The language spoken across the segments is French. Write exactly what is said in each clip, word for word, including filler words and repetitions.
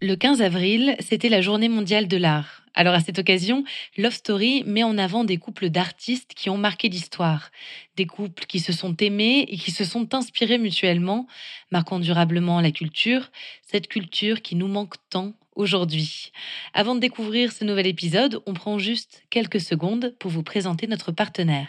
Le quinze avril, c'était la Journée mondiale de l'art. Alors à cette occasion, Love Story met en avant des couples d'artistes qui ont marqué l'histoire. Des couples qui se sont aimés et qui se sont inspirés mutuellement, marquant durablement la culture, cette culture qui nous manque tant aujourd'hui. Avant de découvrir ce nouvel épisode, on prend juste quelques secondes pour vous présenter notre partenaire.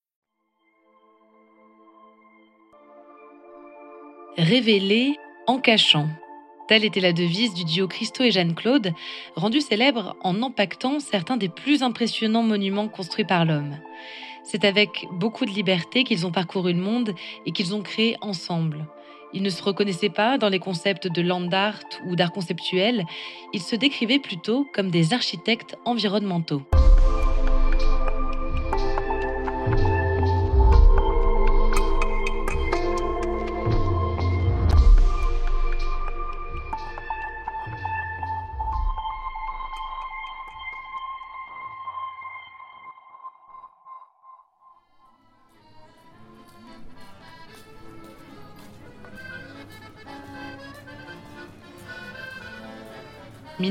Révéler en cachant. Telle était la devise du duo Christo et Jeanne-Claude, rendue célèbre en empaquetant certains des plus impressionnants monuments construits par l'homme. C'est avec beaucoup de liberté qu'ils ont parcouru le monde et qu'ils ont créé ensemble. Ils ne se reconnaissaient pas dans les concepts de land art ou d'art conceptuel, ils se décrivaient plutôt comme des architectes environnementaux.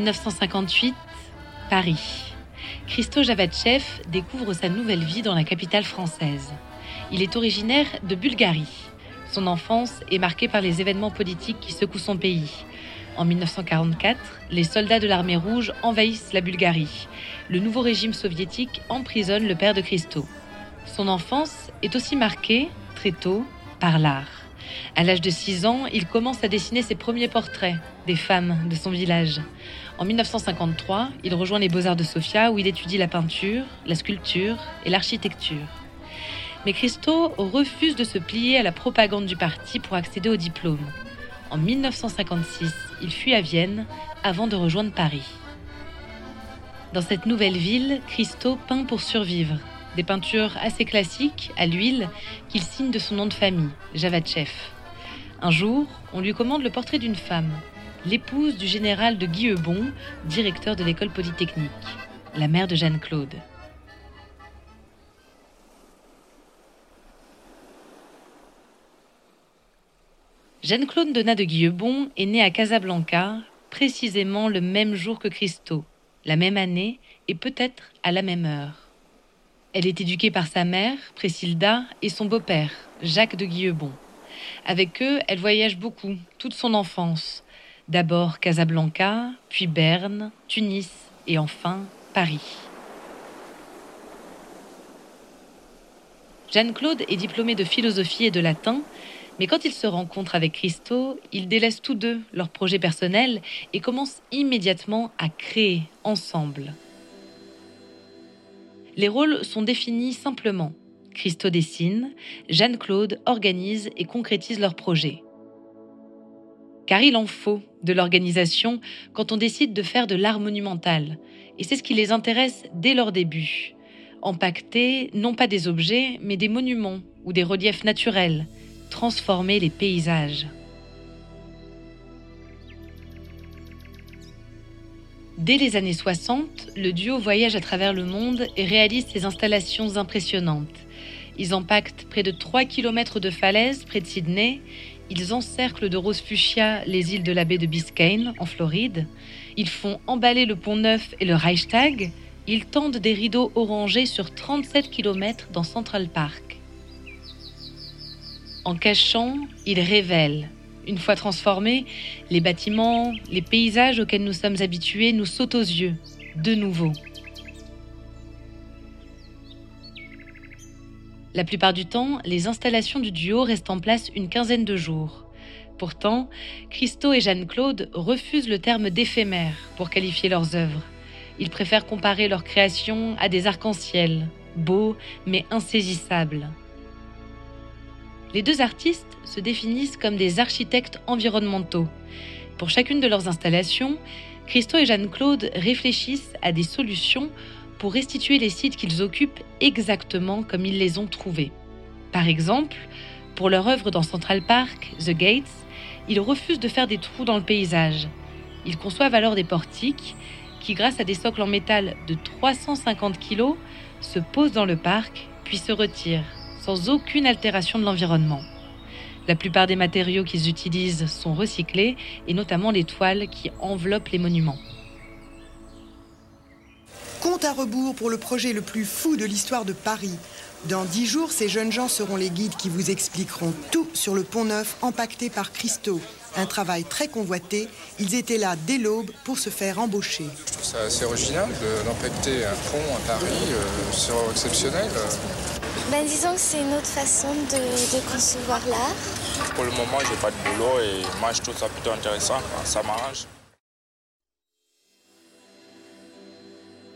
dix-neuf cent cinquante-huit, Paris. Christo Javacheff découvre sa nouvelle vie dans la capitale française. Il est originaire de Bulgarie. Son enfance est marquée par les événements politiques qui secouent son pays. En dix-neuf cent quarante-quatre, les soldats de l'armée rouge envahissent la Bulgarie. Le nouveau régime soviétique emprisonne le père de Christo. Son enfance est aussi marquée, très tôt, par l'art. À l'âge de six ans, il commence à dessiner ses premiers portraits des femmes de son village. En dix-neuf cent cinquante-trois, il rejoint les Beaux-Arts de Sofia où il étudie la peinture, la sculpture et l'architecture. Mais Christo refuse de se plier à la propagande du parti pour accéder au diplôme. En dix-neuf cent cinquante-six, il fuit à Vienne avant de rejoindre Paris. Dans cette nouvelle ville, Christo peint pour survivre. Des peintures assez classiques, à l'huile, qu'il signe de son nom de famille, Javacheff. Un jour, on lui commande le portrait d'une femme, l'épouse du général de Guillebon, directeur de l'école polytechnique, la mère de Jeanne-Claude. Jeanne-Claude Donat de Guillebon est née à Casablanca, précisément le même jour que Christo, la même année et peut-être à la même heure. Elle est éduquée par sa mère, Priscilla, et son beau-père, Jacques de Guillebon. Avec eux, elle voyage beaucoup, toute son enfance. D'abord Casablanca, puis Berne, Tunis et enfin Paris. Jeanne-Claude est diplômée de philosophie et de latin, mais quand ils se rencontrent avec Christo, ils délaissent tous deux leurs projets personnels et commencent immédiatement à créer ensemble. Les rôles sont définis simplement. Christo dessine, Jeanne-Claude organise et concrétise leurs projets. Car il en faut de l'organisation quand on décide de faire de l'art monumental. Et c'est ce qui les intéresse dès leur début. Empaqueter, non pas des objets, mais des monuments ou des reliefs naturels. Transformer les paysages. Dès les années soixante, le duo voyage à travers le monde et réalise ses installations impressionnantes. Ils empaquent près de trois kilomètres de falaises près de Sydney. Ils encerclent de rose fuchsia les îles de la baie de Biscayne, en Floride. Ils font emballer le pont Neuf et le Reichstag. Ils tendent des rideaux orangés sur trente-sept kilomètres dans Central Park. En cachant, ils révèlent. Une fois transformés, les bâtiments, les paysages auxquels nous sommes habitués nous sautent aux yeux, de nouveau. La plupart du temps, les installations du duo restent en place une quinzaine de jours. Pourtant, Christo et Jeanne-Claude refusent le terme d'éphémère pour qualifier leurs œuvres. Ils préfèrent comparer leurs créations à des arcs-en-ciel, beaux mais insaisissables. Les deux artistes se définissent comme des architectes environnementaux. Pour chacune de leurs installations, Christo et Jeanne-Claude réfléchissent à des solutions pour restituer les sites qu'ils occupent exactement comme ils les ont trouvés. Par exemple, pour leur œuvre dans Central Park, The Gates, ils refusent de faire des trous dans le paysage. Ils conçoivent alors des portiques qui, grâce à des socles en métal de trois cent cinquante kilos, se posent dans le parc puis se retirent, sans aucune altération de l'environnement. La plupart des matériaux qu'ils utilisent sont recyclés, et notamment les toiles qui enveloppent les monuments. Compte à rebours pour le projet le plus fou de l'histoire de Paris. Dans dix jours, ces jeunes gens seront les guides qui vous expliqueront tout sur le pont neuf empaqueté par Christo. Un travail très convoité, ils étaient là dès l'aube pour se faire embaucher. Je trouve ça assez original d'empaqueter un pont à Paris, euh, c'est exceptionnel. Ben, disons que c'est une autre façon de, de concevoir l'art. Pour le moment, je n'ai pas de boulot et moi, je trouve ça plutôt intéressant, ça m'arrange.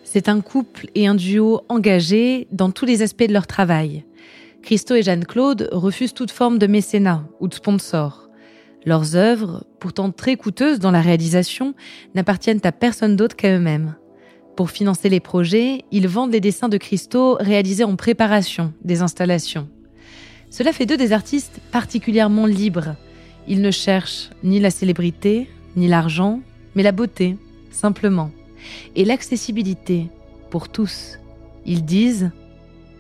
C'est un couple et un duo engagés dans tous les aspects de leur travail. Christo et Jeanne-Claude refusent toute forme de mécénat ou de sponsor. Leurs œuvres, pourtant très coûteuses dans la réalisation, n'appartiennent à personne d'autre qu'à eux-mêmes. Pour financer les projets, ils vendent les dessins de Christo réalisés en préparation des installations. Cela fait d'eux des artistes particulièrement libres. Ils ne cherchent ni la célébrité, ni l'argent, mais la beauté, simplement. Et l'accessibilité, pour tous. Ils disent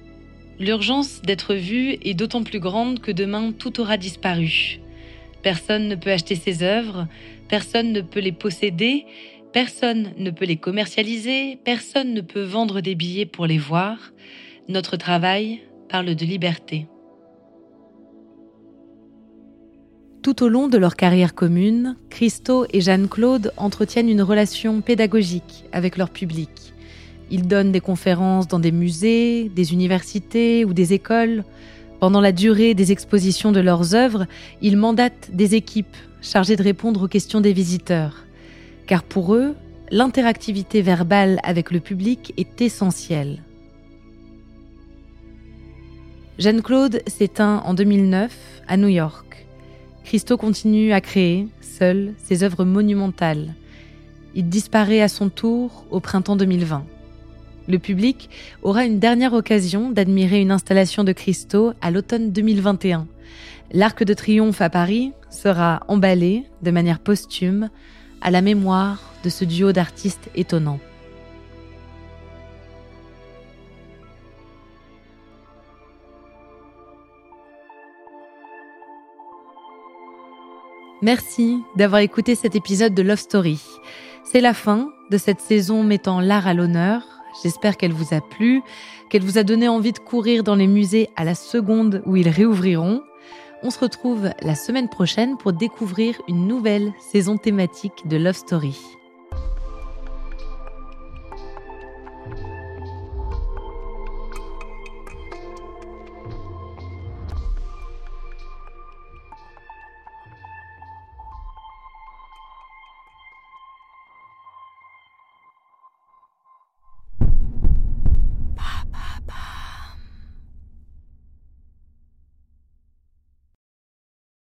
« L'urgence d'être vu est d'autant plus grande que demain tout aura disparu. Personne ne peut acheter ses œuvres, personne ne peut les posséder, personne ne peut les commercialiser, personne ne peut vendre des billets pour les voir. Notre travail parle de liberté. » Tout au long de leur carrière commune, Christo et Jeanne-Claude entretiennent une relation pédagogique avec leur public. Ils donnent des conférences dans des musées, des universités ou des écoles. Pendant la durée des expositions de leurs œuvres, ils mandatent des équipes chargées de répondre aux questions des visiteurs. Car pour eux, l'interactivité verbale avec le public est essentielle. Jeanne-Claude s'éteint en deux mille neuf à New York. Christo continue à créer, seul, ses œuvres monumentales. Il disparaît à son tour au printemps deux mille vingt. Le public aura une dernière occasion d'admirer une installation de Christo à l'automne deux mille vingt et un. L'Arc de Triomphe à Paris sera emballé de manière posthume à la mémoire de ce duo d'artistes étonnants. Merci d'avoir écouté cet épisode de Love Story. C'est la fin de cette saison mettant l'art à l'honneur. J'espère qu'elle vous a plu, qu'elle vous a donné envie de courir dans les musées à la seconde où ils réouvriront. On se retrouve la semaine prochaine pour découvrir une nouvelle saison thématique de Love Story.